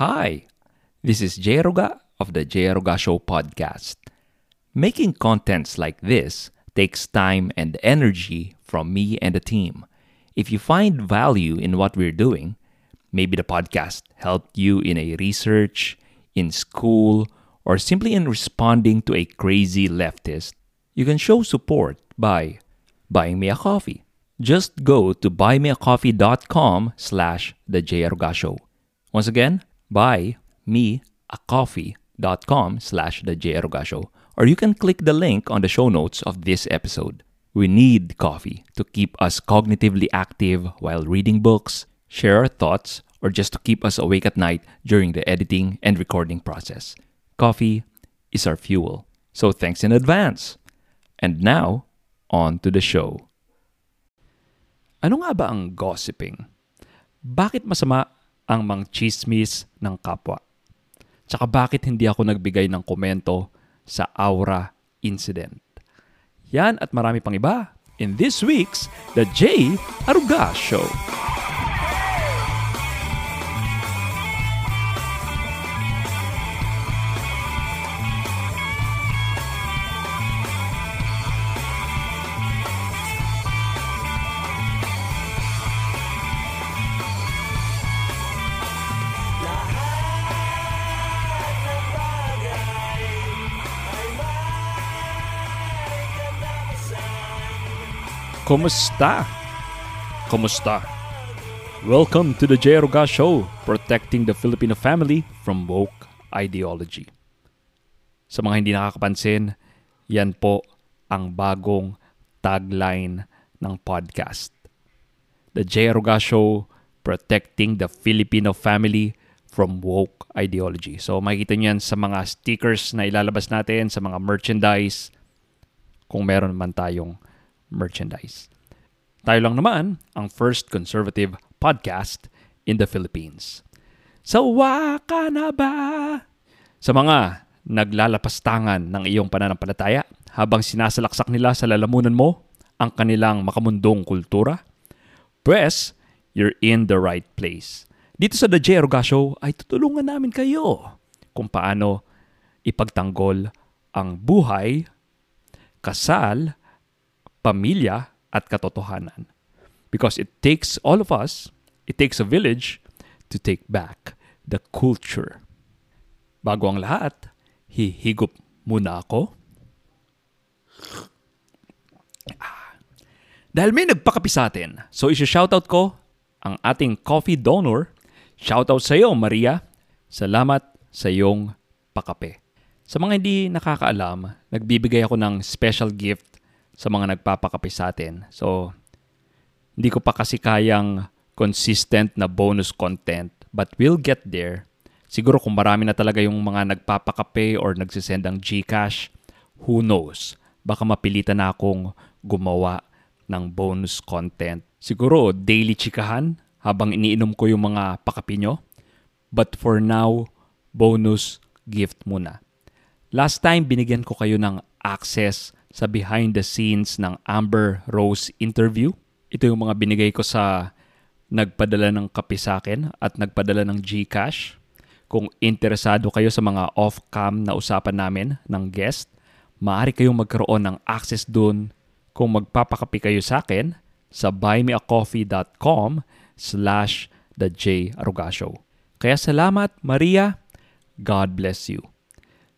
Hi, this is Jay Aruga of the Jay Aruga Show podcast. Making contents like this takes time and energy from me and the team. If you find value in what we're doing, maybe the podcast helped you in a research, in school, or simply in responding to a crazy leftist, you can show support by buying me a coffee. Just go to buymeacoffee.com/thejayrugashow. Once again, buymeacoffee.com/thejayrugashow. Or you can click the link on the show notes of this episode. We need coffee to keep us cognitively active while reading books, share our thoughts, or just to keep us awake at night during the editing and recording process. Coffee is our fuel. So thanks in advance. And now, on to the show. Ano nga ba ang gossiping? Bakit masama ang mangchismis ng kapwa? Tsaka bakit hindi ako nagbigay ng komento sa Awra incident? Yan at marami pang iba in this week's The Jay Aruga Show. Kumusta? Kumusta? Welcome to the Jay Aruga Show, protecting the Filipino family from woke ideology. Sa mga hindi nakakapansin, yan po ang bagong tagline ng podcast. The Jay Aruga Show, protecting the Filipino family from woke ideology. So makikita nyo yan sa mga stickers na ilalabas natin, sa mga merchandise, kung meron man tayong merchandise. Tayo lang naman ang first conservative podcast in the Philippines. Sawa ka na ba? Sa mga naglalapastangan ng iyong pananampalataya habang sinasalaksak nila sa lalamunan mo ang kanilang makamundong kultura, pues, you're in the right place. Dito sa The Jay Aruga Show ay tutulungan namin kayo kung paano ipagtanggol ang buhay, kasal, pamilya at katotohanan. Because it takes all of us, it takes a village to take back the culture. Bago ang lahat, hihigop muna ako. Dahil may nagpakapi sa atin, so isa-shoutout ko ang ating coffee donor. Shoutout sa iyo, Maria. Salamat sa iyong pakape. Sa mga hindi nakakaalam, nagbibigay ako ng special gift sa mga nagpapakape sa atin. So, hindi ko pa kasi kayang consistent na bonus content, but we'll get there. Siguro kung marami na talaga yung mga nagpapakape or nagsisend ang GCash, who knows? Baka mapilitan na akong gumawa ng bonus content. Siguro daily chikahan habang iniinom ko yung mga pakape nyo. But for now, bonus gift muna. Last time, binigyan ko kayo ng access sa behind the scenes ng Amber Rose interview. Ito yung mga binigay ko sa nagpadala ng kape sa akin at nagpadala ng GCash. Kung interesado kayo sa mga off-cam na usapan namin ng guest, maaari kayong magkaroon ng access dun kung magpapakape kayo sa akin sa buymeacoffee.com/thejayrugashow. Kaya salamat, Maria. God bless you.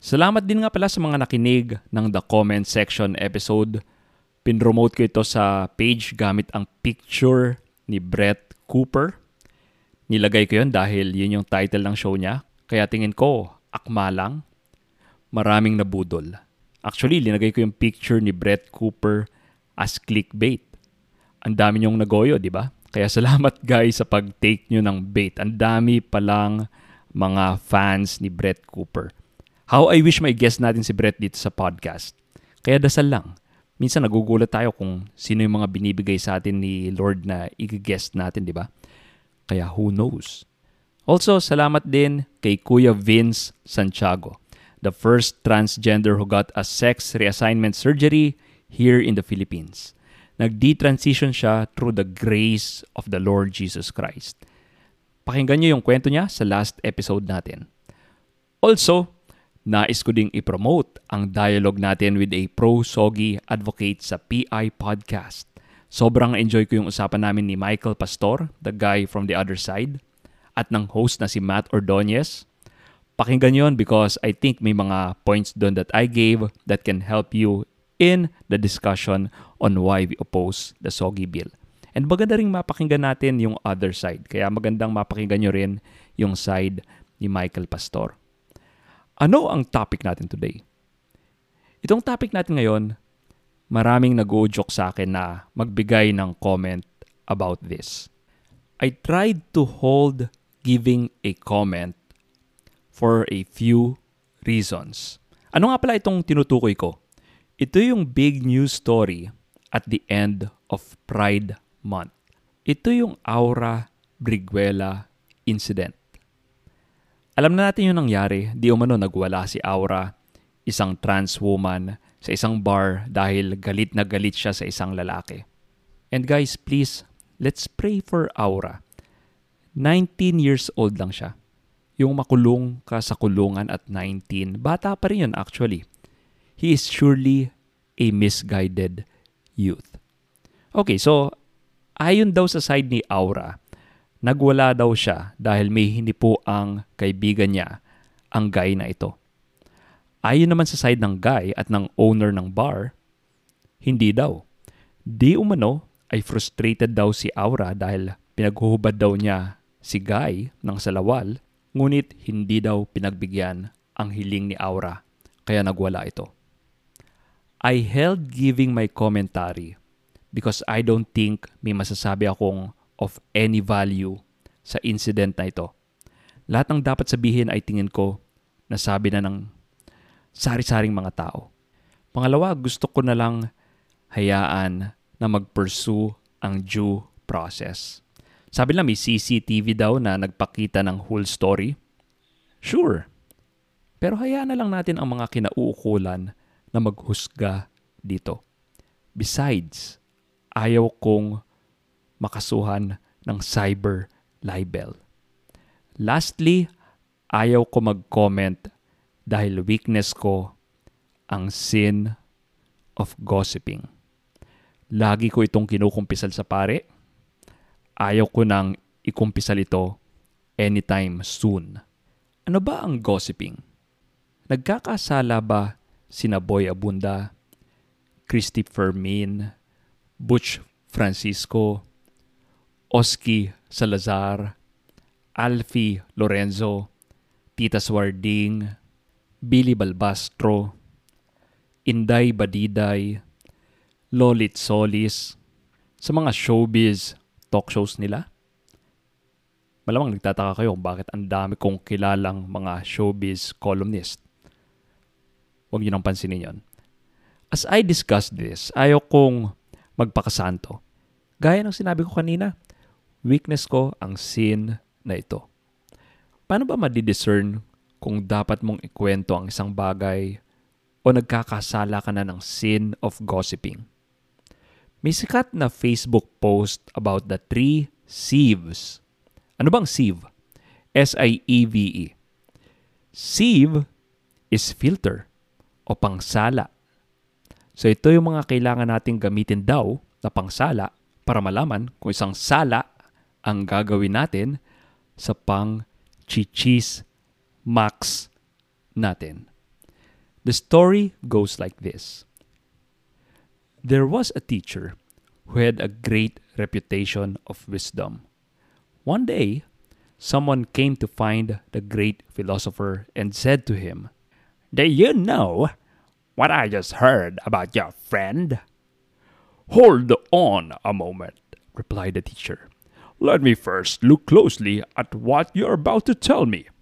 Salamat din nga pala sa mga nakinig ng The Comment Section episode. Pinromote ko ito sa page gamit ang picture ni Brett Cooper. Nilagay ko yun dahil yun yung title ng show niya. Kaya tingin ko, akma lang, maraming nabudol. Actually, linagay ko yung picture ni Brett Cooper as clickbait. Ang dami niyong nagoyo, di ba? Kaya salamat guys sa pag-take niyo ng bait. Ang dami palang mga fans ni Brett Cooper. How I wish may guest natin si Brett dito sa podcast. Kaya dasal lang. Minsan nagugulat tayo kung sino yung mga binibigay sa atin ni Lord na i-guest natin, di ba? Kaya who knows? Also, salamat din kay Kuya Vince Santiago, the first transgender who got a sex reassignment surgery here in the Philippines. Nag-detransition siya through the grace of the Lord Jesus Christ. Pakinggan nyo yung kwento niya sa last episode natin. Also, nais ko ding ipromote ang dialogue natin with a pro-SOGI advocate sa PI Podcast. Sobrang enjoy ko yung usapan namin ni Michael Pastor, the guy from the other side, at ng host na si Matt Ordonez. Pakinggan yon because I think may mga points doon that I gave that can help you in the discussion on why we oppose the SOGI bill. And maganda rin mapakinggan natin yung other side. Kaya magandang mapakinggan nyo rin yung side ni Michael Pastor. Ano ang topic natin today? Itong topic natin ngayon, maraming nag-o-joke sa akin na magbigay ng comment about this. I tried to hold giving a comment for a few reasons. Ano nga pala itong tinutukoy ko? Ito yung big news story at the end of Pride Month. Ito yung Awra Briguela incident. Alam na natin yung nangyari, di umano nagwala si Awra, isang trans woman, sa isang bar dahil galit na galit siya sa isang lalaki. And guys, please, let's pray for Awra. 19 years old lang siya. Yung makulong ka sa kulungan at 19, bata pa rin yun actually. He is surely a misguided youth. Okay, so ayon daw sa side ni Awra, nagwala daw siya dahil may hinipo ang kaibigan niya, ang guy na ito. Ayon naman sa side ng guy at ng owner ng bar, hindi daw. Di umano ay frustrated daw si Awra dahil pinaghuhubad daw niya si guy ng salawal, ngunit hindi daw pinagbigyan ang hiling ni Awra, kaya nagwala ito. I held giving my commentary because I don't think may masasabi akong of any value sa incident na ito. Lahat ng dapat sabihin ay tingin ko nasabi na ng sari-saring mga tao. Pangalawa, gusto ko na lang hayaan na mag-pursue ang due process. Sabi na may CCTV daw na nagpakita ng whole story. Sure, pero hayaan na lang natin ang mga kinauukulan na maghusga dito. Besides, ayaw kong makasuhan ng cyber libel. Lastly, ayaw ko mag-comment dahil weakness ko ang sin of gossiping. Lagi ko itong kinukumpisal sa pare. Ayaw ko nang ikumpisal ito anytime soon. Ano ba ang gossiping? Nagkakasala ba sina Boy Abunda, Christy Fermin, Butch Francisco, Oski Salazar, Alfie Lorenzo, Tita Swarding, Billy Balbastro, Inday Badiday, Lolit Solis, sa mga showbiz talk shows nila? Malamang nagtataka kayo kung bakit ang dami kong kilalang mga showbiz columnist. Huwag niyo nang pansinin yon. As I discussed this, ayaw kong magpakasanto. Gaya ng sinabi ko kanina, weakness ko ang sin na ito. Paano ba madidiscern kung dapat mong ikwento ang isang bagay o nagkakasala ka na ng sin of gossiping? May sikat na Facebook post about the 3 sieves. Ano bang sieve? S-I-E-V-E. Sieve is filter o pangsala. So ito yung mga kailangan nating gamitin daw na pangsala para malaman kung isang sala ang gagawin natin sa pang-chichis max natin. The story goes like this. There was a teacher who had a great reputation of wisdom. One day, someone came to find the great philosopher and said to him, "Do you know what I just heard about your friend?" "Hold on a moment," replied the teacher. "Let me first look closely at what you are about to tell me.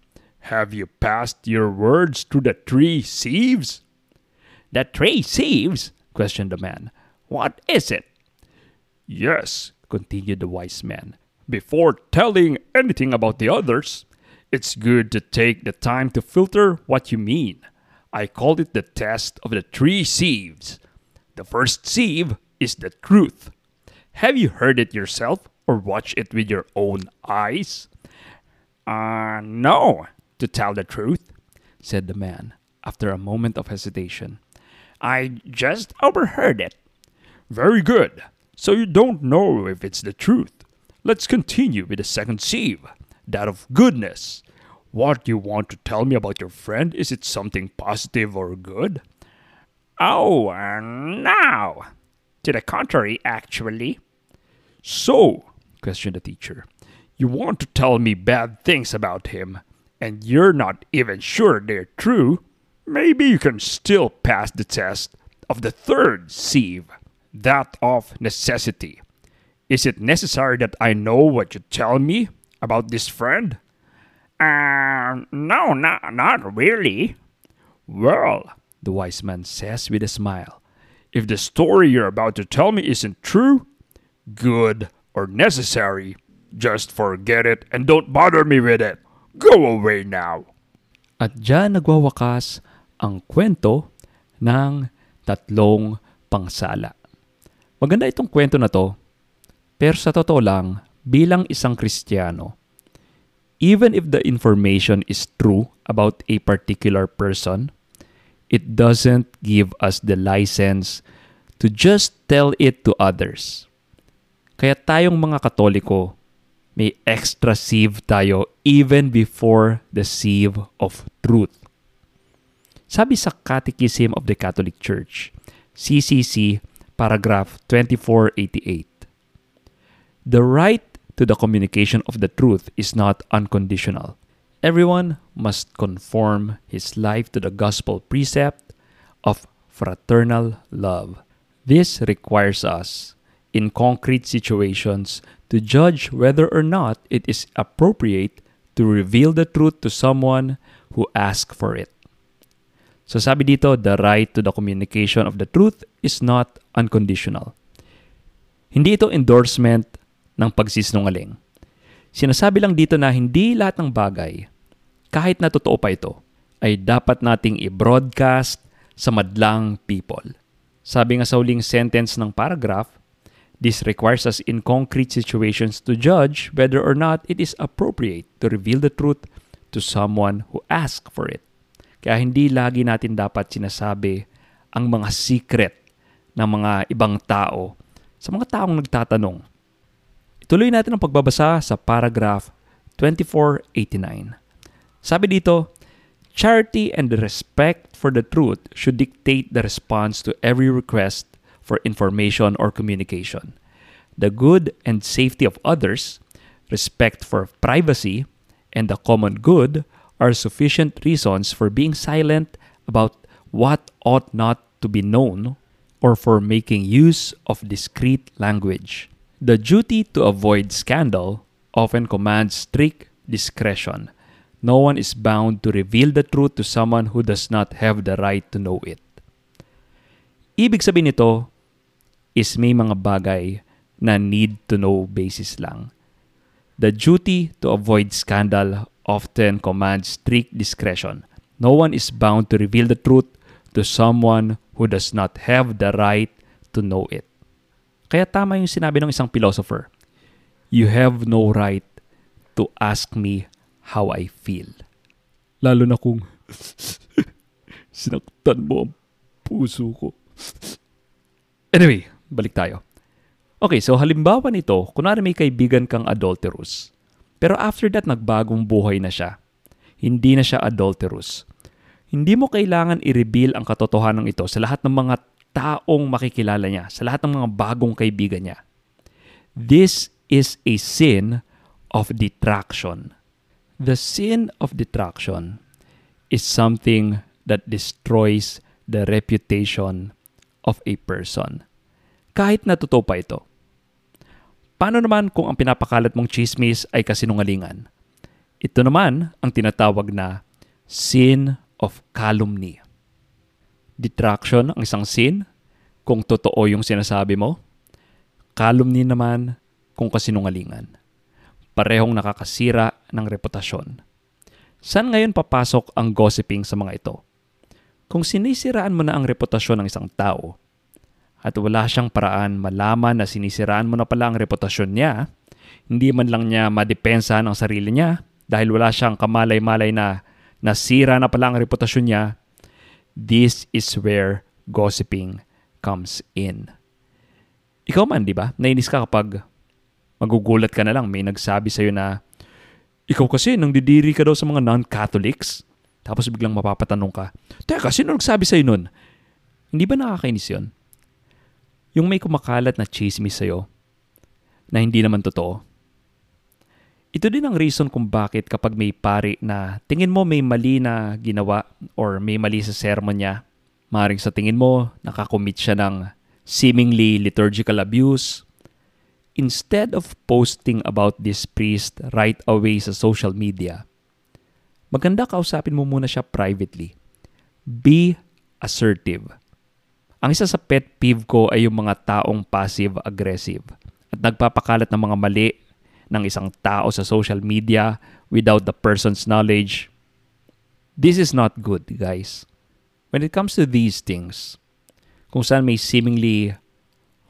Have you passed your words to the 3 sieves?" "The 3 sieves?" questioned the man. "What is it?" "Yes," continued the wise man. "Before telling anything about the others, it's good to take the time to filter what you mean. I called it the test of the 3 sieves. The first sieve is the truth. Have you heard it yourself or watched it with your own eyes? No, to tell the truth, said the man, after a moment of hesitation. I just overheard it. Very good. So you don't know if it's the truth. Let's continue with the second sieve, that of goodness. What you want to tell me about your friend, is it something positive or good? Oh, no. To the contrary, actually. So, questioned the teacher, you want to tell me bad things about him, and you're not even sure they're true. Maybe you can still pass the test of the third sieve, that of necessity. Is it necessary that I know what you tell me about this friend? No, not really. Well, the wise man says with a smile, if the story you're about to tell me isn't true, good, or necessary, just forget it and don't bother me with it. Go away now. At diyan nagwawakas ang kwento ng tatlong pangsala. Maganda itong kwento na to, pero sa totoo lang, bilang isang Kristiyano, even if the information is true about a particular person, it doesn't give us the license to just tell it to others. Kaya tayong mga Katoliko, may extra sieve tayo even before the sieve of truth. Sabi sa Catechism of the Catholic Church, CCC, paragraph 2488, the right to the communication of the truth is not unconditional. Everyone must conform his life to the gospel precept of fraternal love. This requires us, in concrete situations, to judge whether or not it is appropriate to reveal the truth to someone who asks for it. So sabi dito, the right to the communication of the truth is not unconditional. Hindi ito endorsement ng pagsisinungaling. Sinasabi lang dito na hindi lahat ng bagay, kahit na totoo pa ito, ay dapat nating i-broadcast sa madlang people. Sabi nga sa huling sentence ng paragraph, this requires us in concrete situations to judge whether or not it is appropriate to reveal the truth to someone who asks for it. Kaya hindi lagi natin dapat sinasabi ang mga secret ng mga ibang tao sa mga taong nagtatanong. Ituloy natin ang pagbabasa sa paragraph 2489. Sabi dito, charity and the respect for the truth should dictate the response to every request for information or communication. The good and safety of others, respect for privacy, and the common good are sufficient reasons for being silent about what ought not to be known or for making use of discreet language. The duty to avoid scandal often commands strict discretion. No one is bound to reveal the truth to someone who does not have the right to know it. Ibig sabihin nito is may mga bagay na need-to-know basis lang. The duty to avoid scandal often commands strict discretion. No one is bound to reveal the truth to someone who does not have the right to know it. Kaya tama yung sinabi ng isang philosopher, you have no right to ask me how I feel. Lalo na kung sinaktan mo ang puso ko. Anyway, balik tayo. Okay, so halimbawa nito, kunwari may kaibigan kang adulterous. Pero after that, nagbagong buhay na siya. Hindi na siya adulterous. Hindi mo kailangan i-reveal ang katotohanan ito sa lahat ng mga taong makikilala niya, sa lahat ng mga bagong kaibigan niya. This is a sin of detraction. The sin of detraction is something that destroys the reputation of a person. Kahit na totoo pa ito. Paano naman kung ang pinapakalat mong chismis ay kasinungalingan? Ito naman ang tinatawag na sin of calumny. Detraction ang isang sin kung totoo yung sinasabi mo. Calumny naman kung kasinungalingan. Parehong nakakasira ng reputasyon. Saan ngayon papasok ang gossiping sa mga ito? Kung sinisiraan mo na ang reputasyon ng isang tao at wala siyang paraan malaman na sinisiraan mo na pala ang reputasyon niya, hindi man lang niya madepensa ng sarili niya, dahil wala siyang kamalay-malay na nasira na pala ang reputasyon niya, this is where gossiping comes in. Ikaw man, di ba? Nainis ka kapag magugulat ka na lang. May nagsabi sa'yo na, ikaw kasi, nangdidiri ka daw sa mga non-Catholics. Tapos biglang mapapatanong ka, teka, sino nagsabi sa'yo nun? Hindi ba nakakainis yun? Yung may kumakalat na chismis sa'yo na hindi naman totoo. Ito din ang reason kung bakit kapag may pari na tingin mo may mali na ginawa or may mali sa sermon niya, maring sa tingin mo nakakommit siya ng seemingly liturgical abuse, instead of posting about this priest right away sa social media, maganda kausapin mo muna siya privately. Be assertive. Ang isa sa pet peeve ko ay yung mga taong passive-aggressive at nagpapakalat ng mga mali ng isang tao sa social media without the person's knowledge. This is not good, guys. When it comes to these things, kung saan may seemingly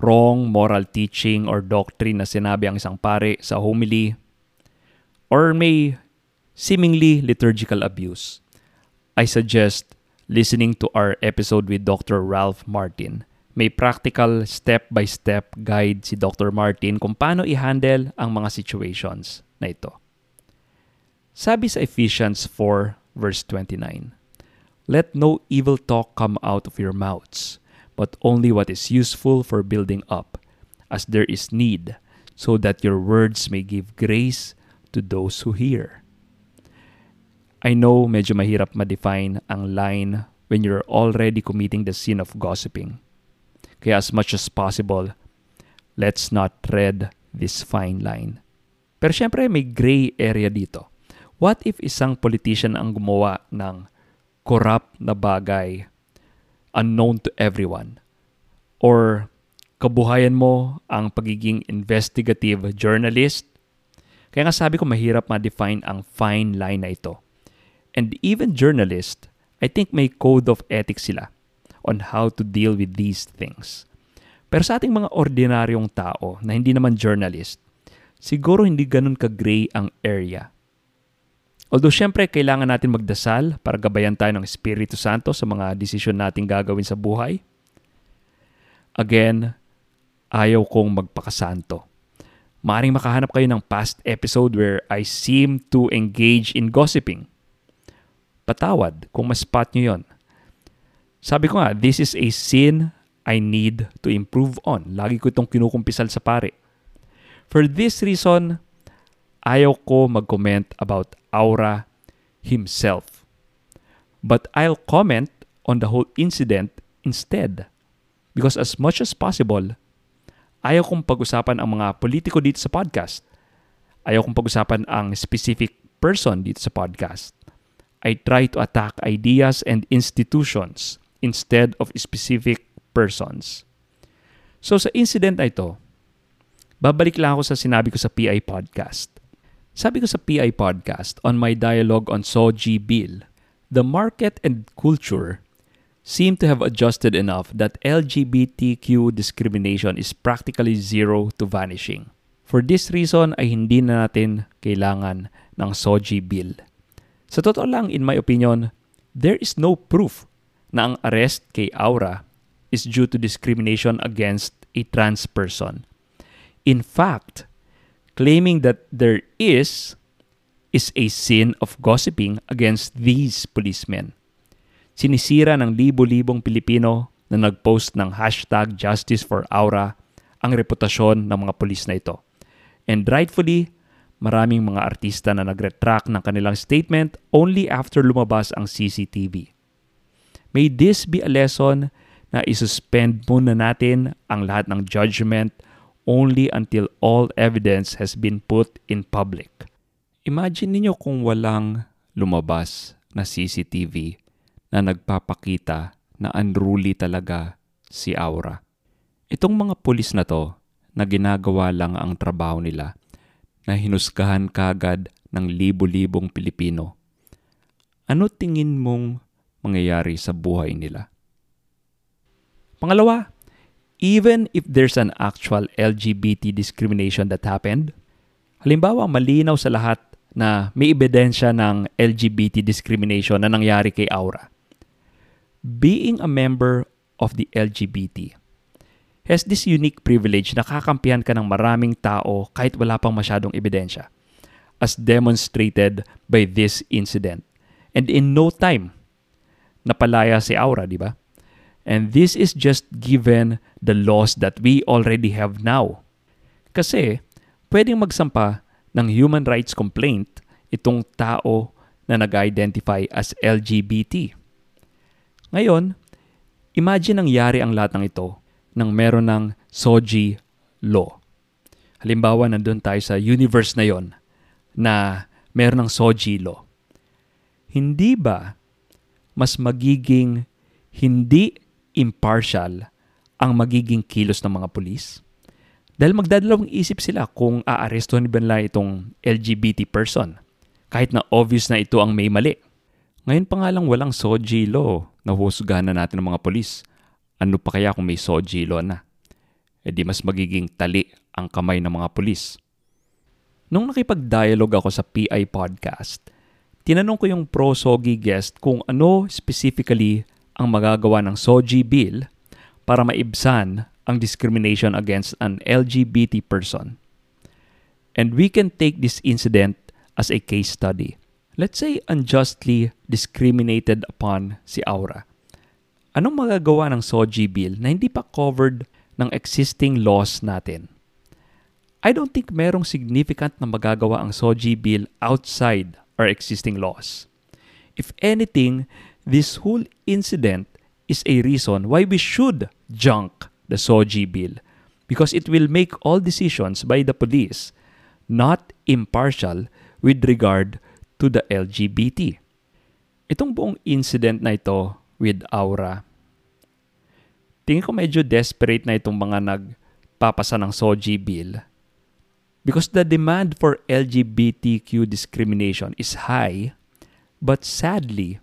wrong moral teaching or doctrine na sinabi ang isang pare sa homily, or may seemingly liturgical abuse, I suggest listening to our episode with Dr. Ralph Martin. May practical step-by-step guide si Dr. Martin kung paano i-handle ang mga situations na ito. Sabi sa Ephesians 4 verse 29, "Let no evil talk come out of your mouths, but only what is useful for building up, as there is need, so that your words may give grace to those who hear." I know medyo mahirap ma-define ang line when you're already committing the sin of gossiping. Kaya as much as possible, let's not tread this fine line. Pero syempre may gray area dito. What if isang politician ang gumawa ng corrupt na bagay unknown to everyone? Or kabuhayan mo ang pagiging investigative journalist? Kaya nga sabi ko mahirap ma-define ang fine line na ito. And even journalists, I think may code of ethics sila on how to deal with these things. Pero sa ating mga ordinaryong tao na hindi naman journalist, siguro hindi ganun ka-gray ang area. Although syempre kailangan natin magdasal para gabayan tayo ng Espiritu Santo sa mga desisyon natin gagawin sa buhay. Again, ayaw kong magpakasanto. Maaring makahanap kayo ng past episode where I seem to engage in gossiping. Patawad kung ma-spot nyo yun. Sabi ko nga, this is a sin I need to improve on. Lagi ko itong kinukumpisal sa pare. For this reason, ayaw ko mag-comment about Awra himself. But I'll comment on the whole incident instead. Because as much as possible, ayaw kong pag-usapan ang mga politiko dito sa podcast. Ayaw kong pag-usapan ang specific person dito sa podcast. I try to attack ideas and institutions instead of specific persons. So sa incident na ito, babalik lang ako sa sinabi ko sa PI Podcast. Sabi ko sa PI Podcast on my dialogue on Soji Bill, the market and culture seem to have adjusted enough that LGBTQ discrimination is practically zero to vanishing. For this reason ay hindi na natin kailangan ng Soji Bill. Sa totoo lang, in my opinion, there is no proof na ang arrest kay Awra is due to discrimination against a trans person. In fact, claiming that there is a sin of gossiping against these policemen. Sinisira ng libo-libong Pilipino na nagpost ng hashtag Justice for Awra ang reputasyon ng mga pulis na ito. And rightfully, maraming mga artista na nag-retract ng kanilang statement only after lumabas ang CCTV. May this be a lesson na isuspend muna natin ang lahat ng judgment only until all evidence has been put in public. Imagine niyo kung walang lumabas na CCTV na nagpapakita na unruly talaga si Awra. Itong mga pulis na to na ginagawa lang ang trabaho nila na hinusgahan kaagad ng libo-libong Pilipino. Ano tingin mong mangyayari sa buhay nila? Pangalawa, even if there's an actual LGBT discrimination that happened, halimbawa malinaw sa lahat na may ebidensya ng LGBT discrimination na nangyari kay Awra. Being a member of the LGBT has this unique privilege na kakampihan ka ng maraming tao kahit wala pang masyadong ebidensya, as demonstrated by this incident. And in no time, napalaya si Awra, di ba? And this is just given the laws that we already have now. Kasi, pwedeng magsampa ng human rights complaint itong tao na nag-identify as LGBT. Ngayon, imagine nangyari ang lahat ng ito nang meron ng SOGI law. Halimbawa, nandun tayo sa universe na yon na meron ng SOGI law. Hindi ba mas magiging hindi impartial ang magiging kilos ng mga pulis? Dahil magdadalawang isip sila kung aarestuhan ba nila itong LGBT person kahit na obvious na ito ang may mali. Ngayon pa nga lang walang SOGI law, nahuhusgahan na natin ng mga pulis. Ano pa kaya kung may SOGI law na? E di mas magiging tali ang kamay ng mga pulis. Nung nakipag-dialogue ako sa PI Podcast, tinanong ko yung pro-SOGI guest kung ano specifically ang magagawa ng SOGI bill para maibsan ang discrimination against an LGBT person. And we can take this incident as a case study. Let's say unjustly discriminated upon si Awra. Anong magagawa ng SOGI bill na hindi pa covered ng existing laws natin? I don't think merong significant na magagawa ang SOGI bill outside our existing laws. If anything, this whole incident is a reason why we should junk the SOGI bill because it will make all decisions by the police not impartial with regard to the LGBT. Itong buong incident na ito with Awra, tingin ko medyo desperate na itong mga nagpapasa ng SOGI bill. Because the demand for LGBTQ discrimination is high, but sadly,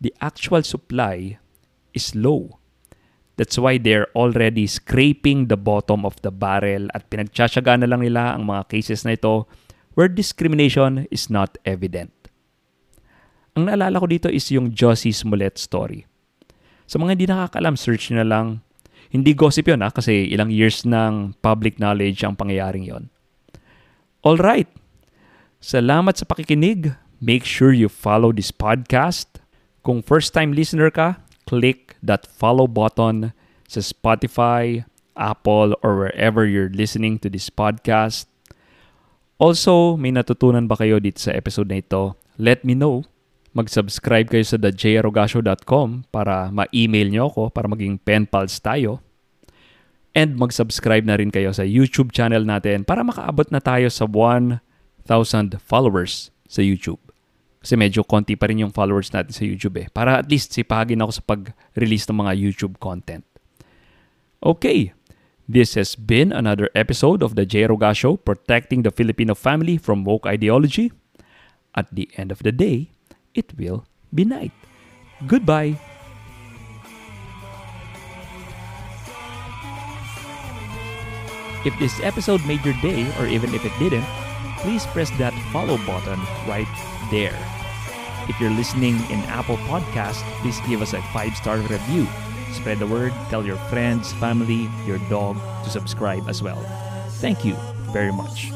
the actual supply is low. That's why they're already scraping the bottom of the barrel at pinagtsatsaga na lang nila ang mga cases na ito where discrimination is not evident. Ang naalala ko dito is yung Jossie Smollett story. Sa mga hindi nakakaalam, search nyo na lang. Hindi gossip yun kasi ilang years ng public knowledge ang pangyayaring yon. Alright, salamat sa pakikinig. Make sure you follow this podcast. Kung first-time listener ka, click that follow button sa Spotify, Apple, or wherever you're listening to this podcast. Also, may natutunan ba kayo dito sa episode na ito? Let me know. Mag-subscribe kayo sa thejayarugashow.com para ma-email nyo ako para maging pen pals tayo. And mag-subscribe na rin kayo sa YouTube channel natin para makaabot na tayo sa 1,000 followers sa YouTube. Kasi medyo konti pa rin yung followers natin sa YouTube Para at least sipagin ako sa pag-release ng mga YouTube content. Okay, this has been another episode of The Jay Aruga Show, protecting the Filipino family from woke ideology. At the end of the day, it will be night. Goodbye! If this episode made your day, or even if it didn't, please press that follow button right there. If you're listening in Apple Podcasts, please give us a 5-star review. Spread the word, tell your friends, family, your dog to subscribe as well. Thank you very much.